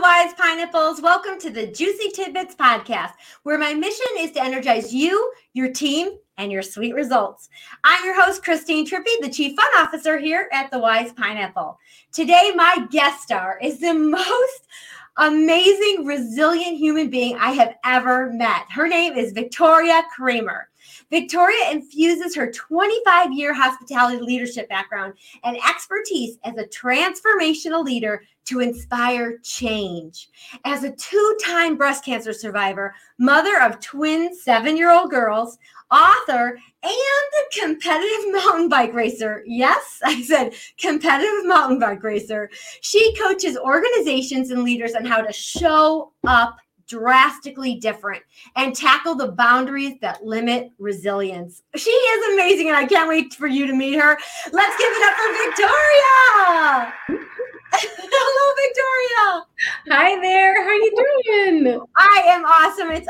Hello, Wise Pineapples. Welcome to the Juicy Tidbits podcast, where my mission is to energize you, your team, and your sweet results. I'm your host, Christine Trippi, the Chief Fun Officer here at the Wise Pineapple. Today, my guest star is the most amazing, resilient human being I have ever met. Her name is Victoria Kramer. Victoria infuses her 25-year hospitality leadership background and expertise as a transformational leader to inspire change. As a two-time breast cancer survivor, mother of twin 7-year-old girls, author, and competitive mountain bike racer. Yes, I said competitive mountain bike racer. She coaches organizations and leaders on how to show up drastically different and tackle the boundaries that limit resilience. She is amazing, and I can't wait for you to meet her. Let's give it up for Victoria. Hello, Victoria. Hi there. How are you doing? I am awesome.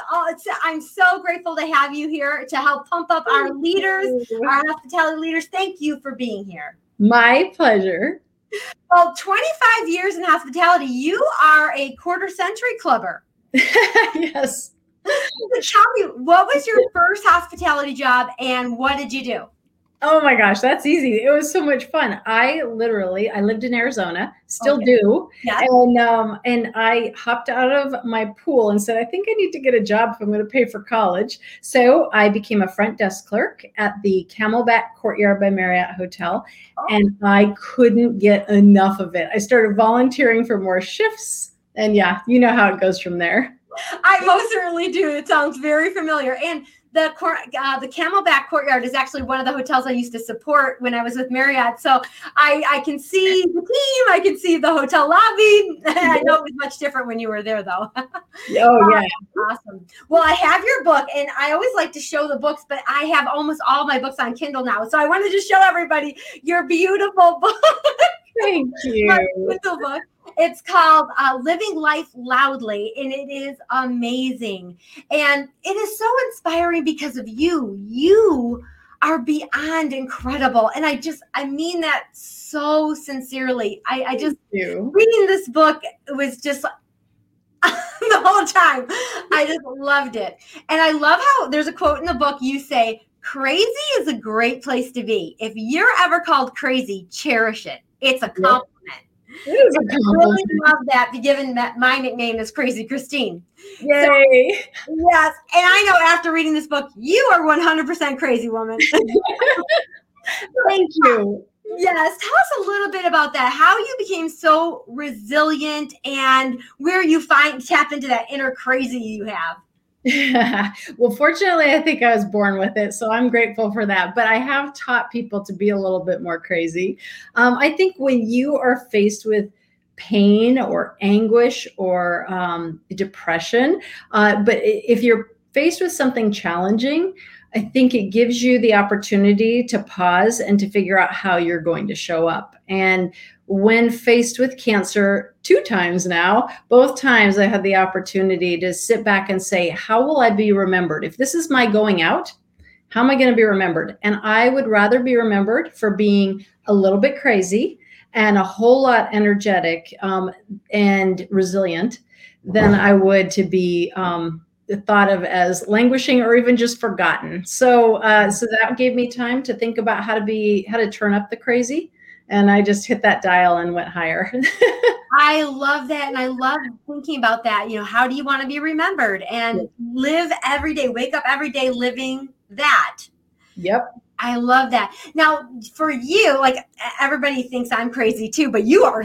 I'm so grateful to have you here to help pump up our leaders, our hospitality leaders. Thank you for being here. My pleasure. Well, 25 years in hospitality, you are a quarter-century clubber. Yes. Tell me, what was your first hospitality job and what did you do? Oh my gosh, that's easy. It was so much fun. I lived in Arizona, still do. Yeah. And I hopped out of my pool and said, I think I need to get a job if I'm going to pay for college. So I became a front desk clerk at the Camelback Courtyard by Marriott Hotel, and I couldn't get enough of it. I started volunteering for more shifts, and yeah, you know how it goes from there. I most certainly do. It sounds very familiar. And the Camelback Courtyard is actually one of the hotels I used to support when I was with Marriott. So I can see the team. I can see the hotel lobby. I know it was much different when you were there, though. Oh, yeah. Awesome. Well, I have your book, and I always like to show the books, but I have almost all my books on Kindle now. So I wanted to show everybody your beautiful book. Thank you. My beautiful book. It's called Living Life Loudly, and it is amazing. And it is so inspiring because of you. You are beyond incredible. And I mean that so sincerely. Reading this book was just the whole time. I just loved it. And I love how there's a quote in the book. You say, crazy is a great place to be. If you're ever called crazy, cherish it. It's a compliment. I really love that, given that my nickname is Crazy Christine. Yay. So, yes. And I know after reading this book, you are 100% crazy, woman. Thank you. Yes. Tell us a little bit about that, how you became so resilient and where you tap into that inner crazy you have. Well, fortunately, I think I was born with it, so I'm grateful for that. But I have taught people to be a little bit more crazy. I think when you are faced with pain or anguish or depression, but if you're faced with something challenging, I think it gives you the opportunity to pause and to figure out how you're going to show up. And when faced with cancer 2 times now, both times I had the opportunity to sit back and say, how will I be remembered? If this is my going out, how am I going to be remembered? And I would rather be remembered for being a little bit crazy and a whole lot energetic and resilient than I would to be thought of as languishing or even just forgotten. So that gave me time to think about how to turn up the crazy. And I just hit that dial and went higher. I love that. And I love thinking about that. You know, how do you want to be remembered? And live every day, wake up every day living that. Yep. I love that. Now, for you, like everybody thinks I'm crazy too, but you are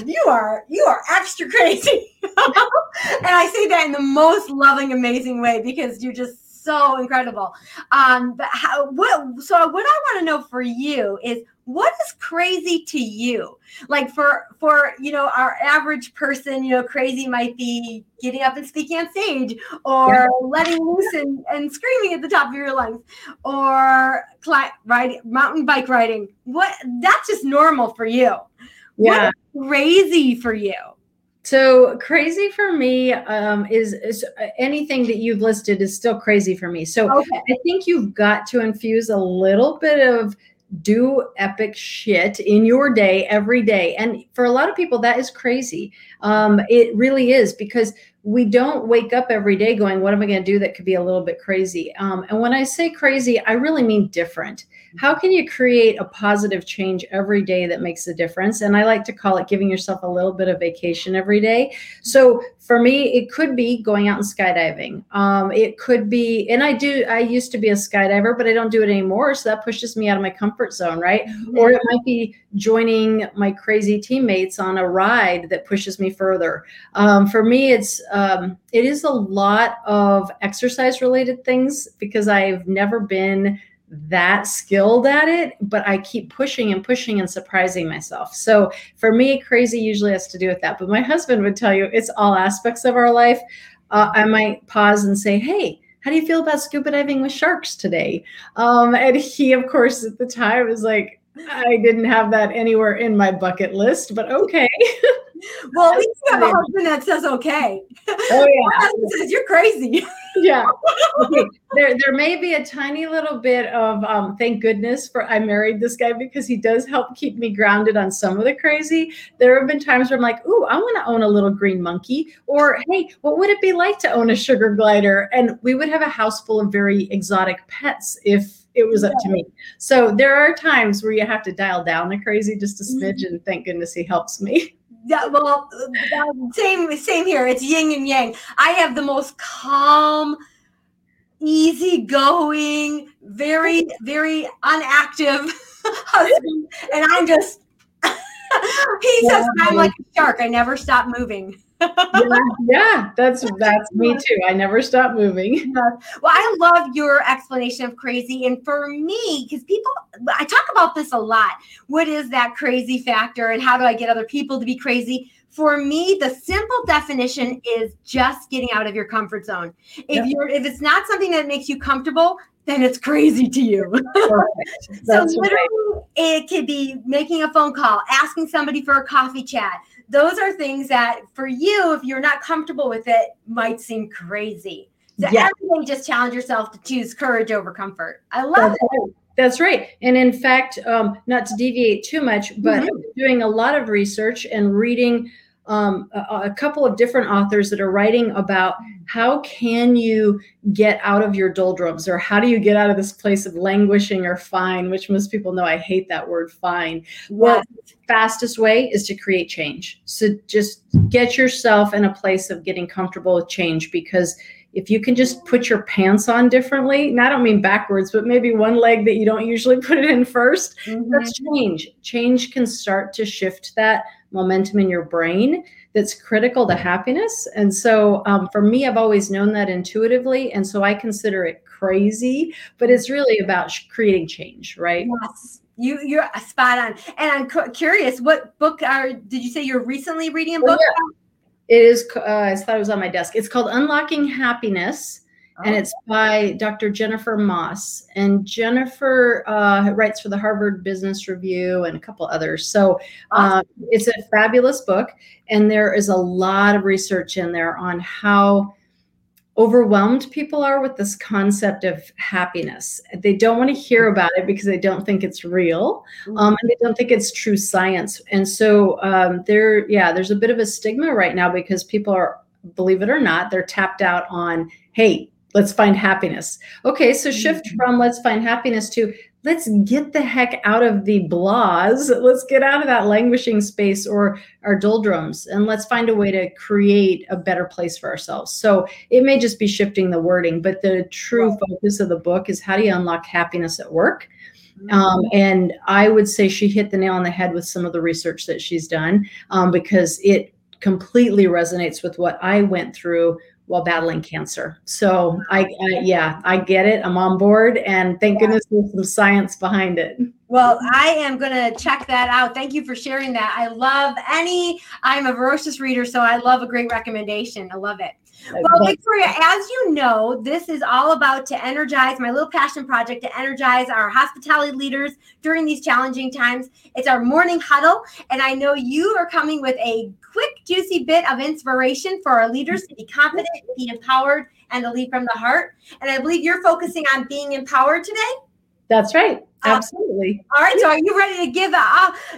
extra crazy. And I say that in the most loving, amazing way because you're just so incredible. What I want to know for you is, what is crazy to you? Like for you know, our average person, you know, crazy might be getting up and speaking on stage or letting loose and screaming at the top of your lungs or mountain bike riding. That's just normal for you. Yeah. What is crazy for you? So crazy for me is anything that you've listed is still crazy for me. So I think you've got to infuse a little bit of do epic shit in your day every day. And for a lot of people, that is crazy. It really is, because we don't wake up every day going, what am I going to do that could be a little bit crazy? And when I say crazy, I really mean different. How can you create a positive change every day that makes a difference? And I like to call it giving yourself a little bit of vacation every day. So for me, it could be going out and skydiving. It could be, and I used to be a skydiver, but I don't do it anymore. So that pushes me out of my comfort zone, right? Mm-hmm. Or it might be joining my crazy teammates on a ride that pushes me further. For me, it is a lot of exercise related things, because I've never been that skilled at it, but I keep pushing and surprising myself. So for me, crazy usually has to do with that. But my husband would tell you it's all aspects of our life. I might pause and say, hey, how do you feel about scuba diving with sharks today? And he, of course, at the time was like, I didn't have that anywhere in my bucket list, but okay. Well, at least you have a husband that says okay. Oh yeah, says you're crazy. Yeah. Okay. There may be a tiny little bit of thank goodness for I married this guy, because he does help keep me grounded on some of the crazy. There have been times where I'm like, ooh, I want to own a little green monkey, or hey, what would it be like to own a sugar glider? And we would have a house full of very exotic pets if it was up to me. So there are times where you have to dial down the crazy just a smidge, and thank goodness he helps me. Yeah, well, same here. It's yin and yang. I have the most calm, easygoing, very, very unactive husband, and I'm just, he says I'm like a shark. I never stop moving. Yeah, that's me too. I never stop moving. Well, I love your explanation of crazy. And for me, because people, I talk about this a lot. What is that crazy factor, and how do I get other people to be crazy? For me, the simple definition is just getting out of your comfort zone. If it's not something that makes you comfortable, then it's crazy to you. Perfect. So literally, It could be making a phone call, asking somebody for a coffee chat. Those are things that for you, if you're not comfortable with it, might seem crazy. So everything, just challenge yourself to choose courage over comfort. I love it. Right. That's right. And in fact, not to deviate too much, but doing a lot of research and reading a couple of different authors that are writing about how can you get out of your doldrums, or how do you get out of this place of languishing or fine, which most people know I hate that word fine. Well, the fastest way is to create change. So just get yourself in a place of getting comfortable with change, because if you can just put your pants on differently, and I don't mean backwards, but maybe one leg that you don't usually put it in first, that's change. Change can start to shift that momentum in your brain that's critical to happiness. And so for me, I've always known that intuitively. And so I consider it crazy, but it's really about creating change, right? Yes, you're spot on. And I'm curious, what book did you say you're recently reading a book? Yeah. It is, I thought it was on my desk. It's called Unlocking Happiness, and it's by Dr. Jennifer Moss. And Jennifer writes for the Harvard Business Review and a couple others. So it's a fabulous book, and there is a lot of research in there on how overwhelmed people are with this concept of happiness. They don't want to hear about it because they don't think it's real, and they don't think it's true science. And so there's a bit of a stigma right now, because people are, believe it or not, they're tapped out on, hey, let's find happiness. Okay, so shift from let's find happiness to let's get the heck out of the blahs. Let's get out of that languishing space or our doldrums, and let's find a way to create a better place for ourselves. So it may just be shifting the wording, but the true focus of the book is how do you unlock happiness at work? And I would say she hit the nail on the head with some of the research that she's done, because it completely resonates with what I went through while battling cancer. So I get it. I'm on board, and thank goodness there's some science behind it. Well, I am going to check that out. Thank you for sharing that. I'm a voracious reader, so I love a great recommendation. I love it. Well, Victoria, as you know, this is all about to energize my little passion project to energize our hospitality leaders during these challenging times. It's our morning huddle, and I know you are coming with a quick, juicy bit of inspiration for our leaders to be confident, be empowered, and to lead from the heart. And I believe you're focusing on being empowered today. That's right. Absolutely. All right. So are you ready to give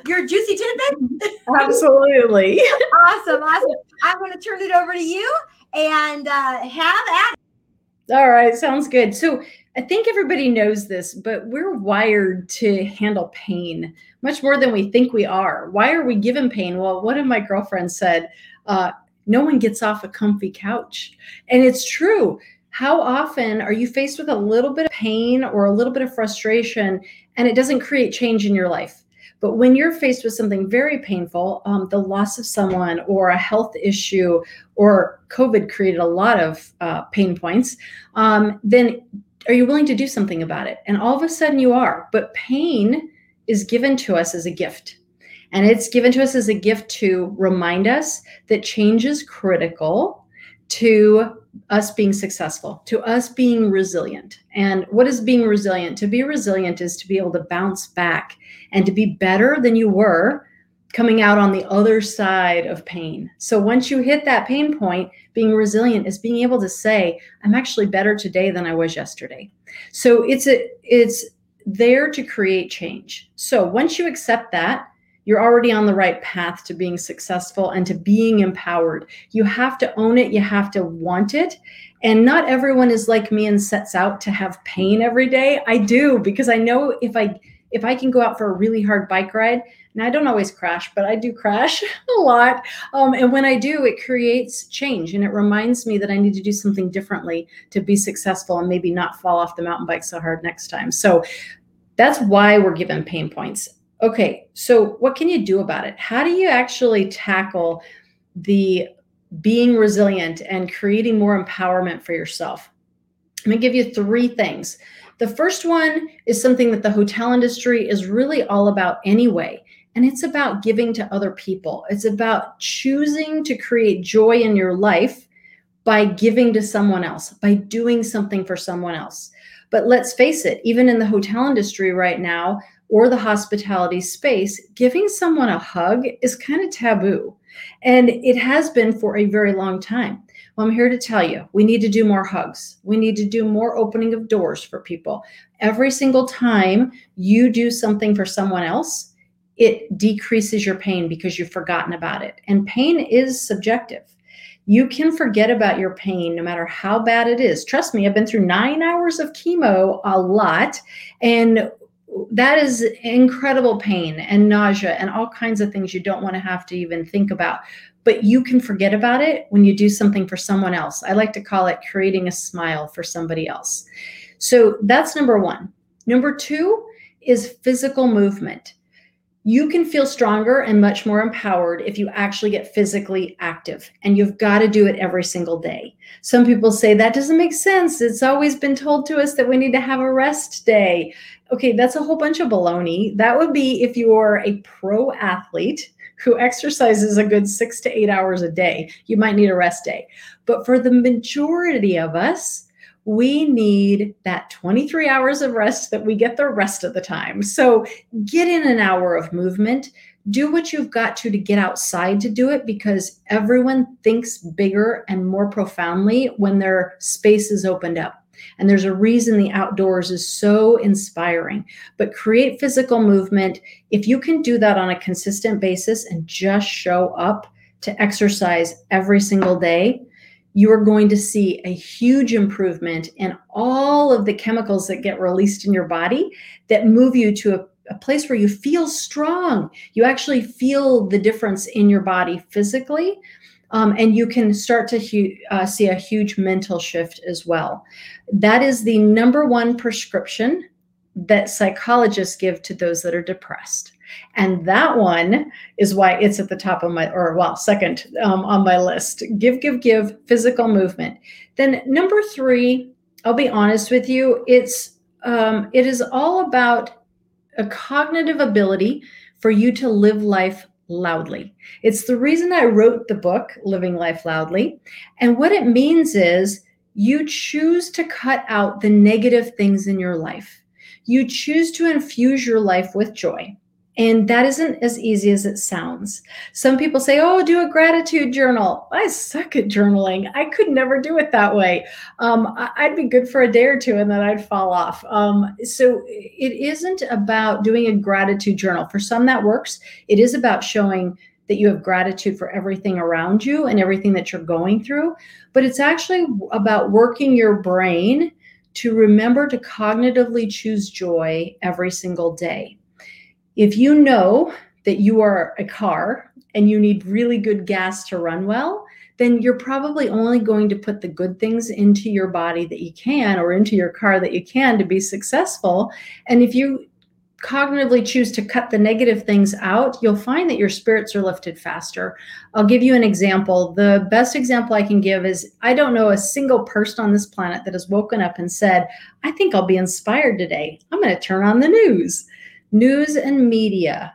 your juicy tidbit? Absolutely. Awesome. Awesome. I'm going to turn it over to you and have at it. All right. Sounds good. So I think everybody knows this, but we're wired to handle pain much more than we think we are. Why are we given pain? Well, one of my girlfriends said, no one gets off a comfy couch. And it's true. How often are you faced with a little bit of pain or a little bit of frustration and it doesn't create change in your life? But when you're faced with something very painful, the loss of someone or a health issue or COVID created a lot of pain points, then are you willing to do something about it? And all of a sudden you are. But pain is given to us as a gift. And it's given to us as a gift to remind us that change is critical to us being successful, to us being resilient. And what is being resilient? To be resilient is to be able to bounce back and to be better than you were coming out on the other side of pain. So once you hit that pain point, being resilient is being able to say, I'm actually better today than I was yesterday. So it's there to create change. So once you accept that, you're already on the right path to being successful and to being empowered. You have to own it. You have to want it. And not everyone is like me and sets out to have pain every day. I do, because I know if I can go out for a really hard bike ride, and I don't always crash, but I do crash a lot. And when I do, it creates change. And it reminds me that I need to do something differently to be successful and maybe not fall off the mountain bike so hard next time. So that's why we're given pain points. Okay, so what can you do about it? How do you actually tackle the being resilient and creating more empowerment for yourself? I'm going to give you three things. The first one is something that the hotel industry is really all about anyway, and it's about giving to other people. It's about choosing to create joy in your life by giving to someone else, by doing something for someone else. But let's face it, even in the hotel industry right now, or the hospitality space, giving someone a hug is kind of taboo. And it has been for a very long time. Well, I'm here to tell you, we need to do more hugs. We need to do more opening of doors for people. Every single time you do something for someone else, it decreases your pain because you've forgotten about it. And pain is subjective. You can forget about your pain no matter how bad it is. Trust me, I've been through 9 hours of chemo, a lot. And that is incredible pain and nausea and all kinds of things you don't want to have to even think about. But you can forget about it when you do something for someone else. I like to call it creating a smile for somebody else. So that's number one. Number two is physical movement. You can feel stronger and much more empowered if you actually get physically active, and you've got to do it every single day. Some people say that doesn't make sense. It's always been told to us that we need to have a rest day. Okay, that's a whole bunch of baloney. That would be if you are a pro athlete who exercises a good 6 to 8 hours a day. You might need a rest day. But for the majority of us, we need that 23 hours of rest that we get the rest of the time. So get in an hour of movement. Do what you've got to get outside to do it, because everyone thinks bigger and more profoundly when their space is opened up. And there's a reason the outdoors is so inspiring. But create physical movement. If you can do that on a consistent basis and just show up to exercise every single day, you are going to see a huge improvement in all of the chemicals that get released in your body that move you to a place where you feel strong. You actually feel the difference in your body physically, and you can start to see a huge mental shift as well. That is the number one prescription that psychologists give to those that are depressed. And that one is why it's at the top of my, or well, second on my list. Give physical movement. Then number three, I'll be honest with you, it is all about a cognitive ability for you to live life loudly. It's the reason I wrote the book, Living Life Loudly. And what it means is you choose to cut out the negative things in your life. You choose to infuse your life with joy. And that isn't as easy as it sounds. Some people say, oh, do a gratitude journal. I suck at journaling. I could never do it that way. I'd be good for a day or two and then I'd fall off. So it isn't about doing a gratitude journal. For some that works. It is about showing that you have gratitude for everything around you and everything that you're going through. But it's actually about working your brain to remember to cognitively choose joy every single day. If you know that you are a car and you need really good gas to run well, then you're probably only going to put the good things into your body that you can, or into your car that you can, to be successful. And if you cognitively choose to cut the negative things out, you'll find that your spirits are lifted faster. I'll give you an example. The best example I can give is, I don't know a single person on this planet that has woken up and said, I think I'll be inspired today. I'm going to turn on the news. News and media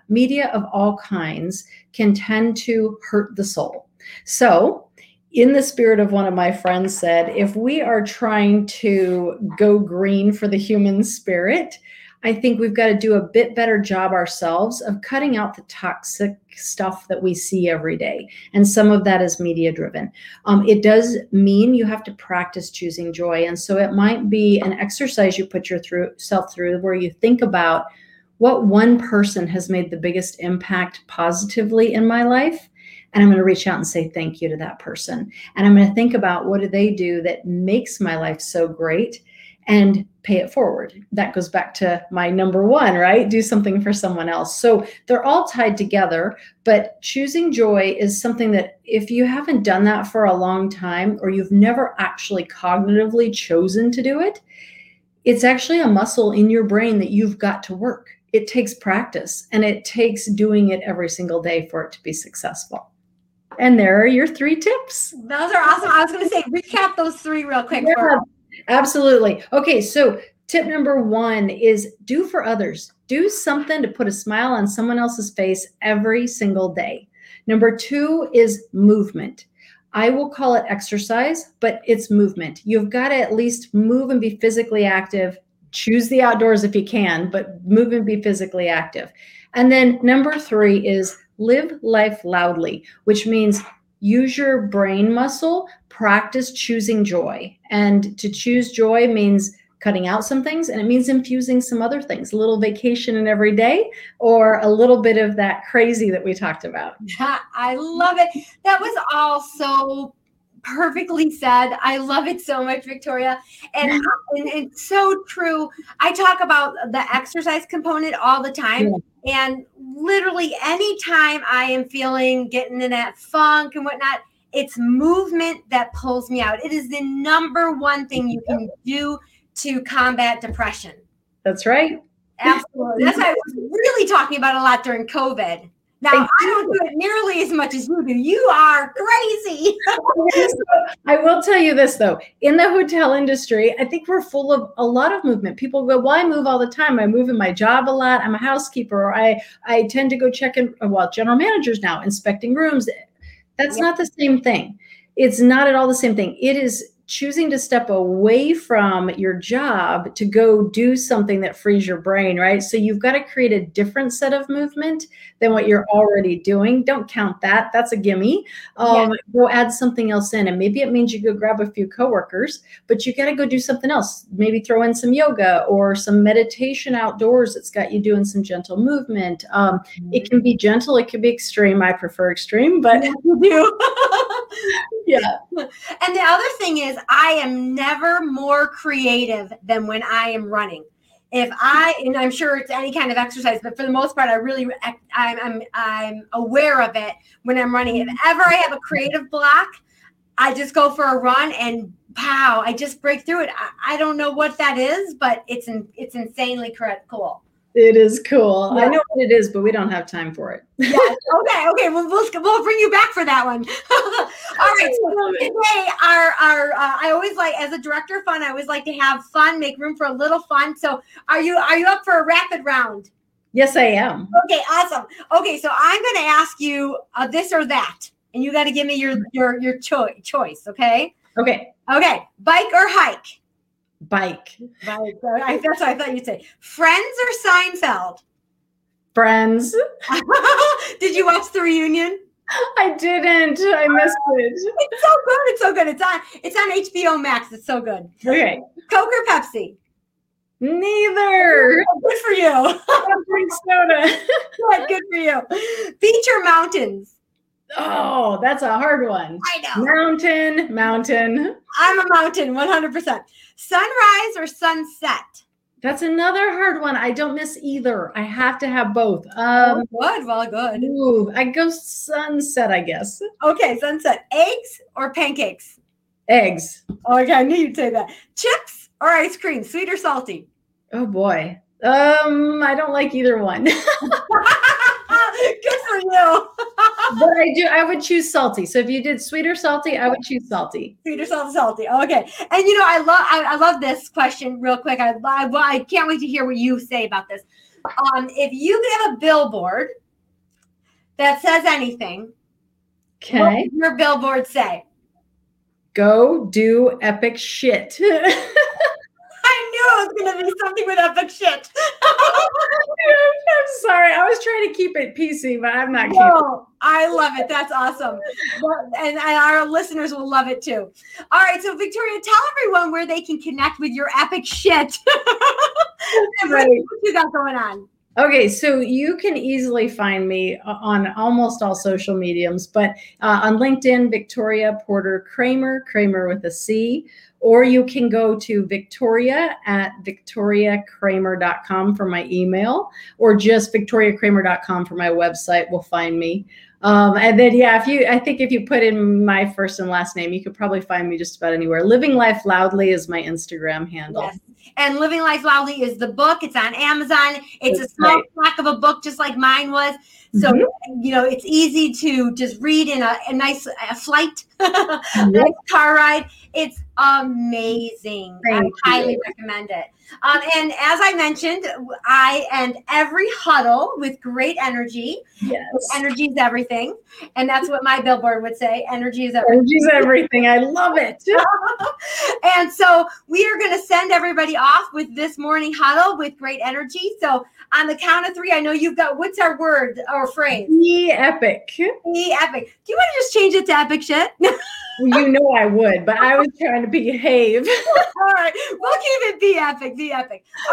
of all kinds can tend to hurt the soul. So in the spirit of one of my friends said, if we are trying to go green for the human spirit, I think we've got to do a bit better job ourselves of cutting out the toxic stuff that we see every day. And some of that is media driven. It does mean you have to practice choosing joy. And so it might be an exercise you put yourself through where you think about, what one person has made the biggest impact positively in my life? And I'm going to reach out and say thank you to that person. And I'm going to think about, what do they do that makes my life so great, and pay it forward. That goes back to my number one, right? Do something for someone else. So they're all tied together, but choosing joy is something that if you haven't done that for a long time, or you've never actually cognitively chosen to do it, it's actually a muscle in your brain that you've got to work. It takes practice, and it takes doing it every single day for it to be successful. And there are your three tips. Those are awesome. I was going to say, recap those three real quick. Yeah, absolutely. Okay. So tip number one is, do for others. Do something to put a smile on someone else's face every single day. Number two is movement. I will call it exercise, but it's movement. You've got to at least move and be physically active. Choose the outdoors if you can, but move and be physically active. And then number three is live life loudly, which means use your brain muscle, practice choosing joy. And to choose joy means cutting out some things, and it means infusing some other things, a little vacation in every day, or a little bit of that crazy that we talked about. I love it. That was all so perfectly said. I love it so much, Victoria. And it's so true. I talk about the exercise component all the time. Yeah. And literally anytime I am feeling, getting in that funk and whatnot, it's movement that pulls me out. It is the number one thing you can do to combat depression. That's right. Absolutely. That's what I was really talking about a lot during COVID. Now, I don't do it nearly as much as you do. You are crazy. I will tell you this, though. In the hotel industry, I think we're full of a lot of movement. People go, well, I move all the time. I move in my job a lot. I'm a housekeeper. Or I tend to go check in, well, general managers now, inspecting rooms. That's not the same thing. It's not at all the same thing. It is choosing to step away from your job to go do something that frees your brain, right? So you've got to create a different set of movement than what you're already doing. Don't count that. That's a gimme. Go add something else in. And maybe it means you go grab a few coworkers, but you got to go do something else. Maybe throw in some yoga or some meditation outdoors. That's got you doing some gentle movement. It can be gentle. It can be extreme. I prefer extreme, but yeah. And the other thing is, I am never more creative than when I am running. And I'm sure it's any kind of exercise, but for the most part, I'm aware of it when I'm running. If ever I have a creative block, I just go for a run and pow, I just break through it. I don't know what that is, but it's insanely cool. It is cool. Yeah. I know what it is, but we don't have time for it. Yeah. Okay. We'll bring you back for that one. All right. So today, I always like, as a director of fun, I always like to have fun, make room for a little fun. So are you up for a rapid round? Yes, I am. Okay. Awesome. Okay. So I'm going to ask you this or that, and you got to give me your choice. Okay. Okay. Bike or hike? Bike. That's what I thought you'd say. Friends or Seinfeld? Friends. Did you watch the reunion? I didn't. I missed it. It's so good. It's so good. It's on HBO Max. It's so good. Okay. Coke or Pepsi? Neither. Good for you. I don't drink soda. Good for you. Beach or mountains? Oh, that's a hard one. I know. Mountain. I'm a mountain, 100%. Sunrise or sunset? That's another hard one. I don't miss either. I have to have both. Good. Ooh, I go sunset, I guess. Okay, sunset. Eggs or pancakes? Eggs. Okay, I knew you'd say that. Chips or ice cream? Sweet or salty? Oh, boy. I don't like either one. Good for you. But I would choose salty. So if you did sweet or salty, I would choose salty. Sweet or salty. Okay. And you know, I love this question real quick. I can't wait to hear what you say about this. If you could have a billboard that says anything, okay, what would your billboard say? Go do epic shit. I knew it was going to be something with epic shit. I'm sorry. I was trying to keep it PC, but I'm not kidding. I love it. That's awesome. And our listeners will love it too. All right. So Victoria, tell everyone where they can connect with your epic shit. Right. What you got going on? Okay, so you can easily find me on almost all social mediums, but on LinkedIn, Victoria Porter Kramer with a C, or you can go to victoria@victoriakramer.com for my email, or just victoriakramer.com for my website will find me. And then, if you put in my first and last name, you could probably find me just about anywhere. Living Life Loudly is my Instagram handle. Yes. And Living Life Loudly is the book. It's on Amazon. It's a small pack of a book, just like mine was. So, it's easy to just read in a nice flight, nice car ride. It's amazing. I highly recommend it. And as I mentioned, I end every huddle with great energy. Yes. Energy is everything. And that's what my billboard would say. Energy is everything. Energy is everything. I love it. And so we are going to send everybody off with this morning huddle with great energy. So on the count of three, I know you've got, what's our word or phrase? Be epic. Be epic. Do you want to just change it to epic shit? You know I would, but I was trying to behave. All right. We'll keep it be epic. All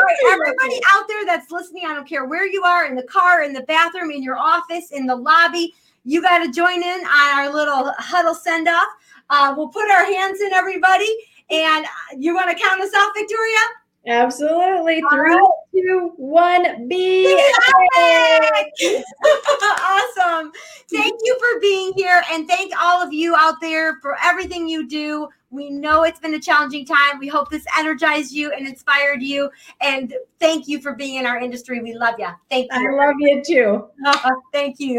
right. Everybody out there that's listening, I don't care where you are, in the car, in the bathroom, in your office, in the lobby, you got to join in on our little huddle send-off. We'll put our hands in, everybody. And you want to count us off, Victoria? Absolutely. 3, 2, 1, be epic. Awesome. Thank you for being here, and thank all of you out there for everything you do. We know it's been a challenging time. We hope this energized you and inspired you, and thank you for being in our industry. We love you. Thank you. I love you too. Thank you.